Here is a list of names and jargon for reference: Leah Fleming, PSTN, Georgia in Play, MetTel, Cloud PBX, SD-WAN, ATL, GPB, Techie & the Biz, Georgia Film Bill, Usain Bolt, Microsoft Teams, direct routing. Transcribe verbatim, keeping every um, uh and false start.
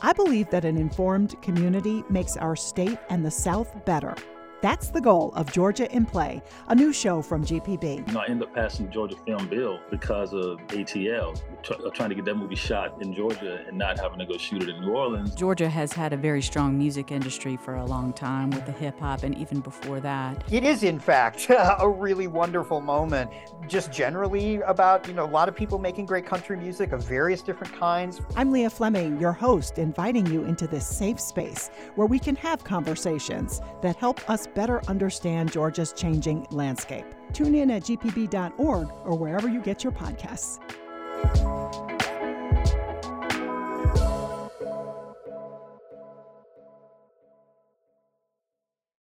I believe that an informed community makes our state and the South better. That's the goal of Georgia in Play, a new show from G P B. You know, I ended up passing Georgia Film Bill because of A T L, tr- trying to get that movie shot in Georgia and not having to go shoot it in New Orleans. Georgia has had a very strong music industry for a long time with the hip hop and even before that. It is, in fact, a really wonderful moment, just generally about, you know, a lot of people making great country music of various different kinds. I'm Leah Fleming, your host, inviting you into this safe space where we can have conversations that help us better understand Georgia's changing landscape. Tune in at G P B dot org or wherever you get your podcasts.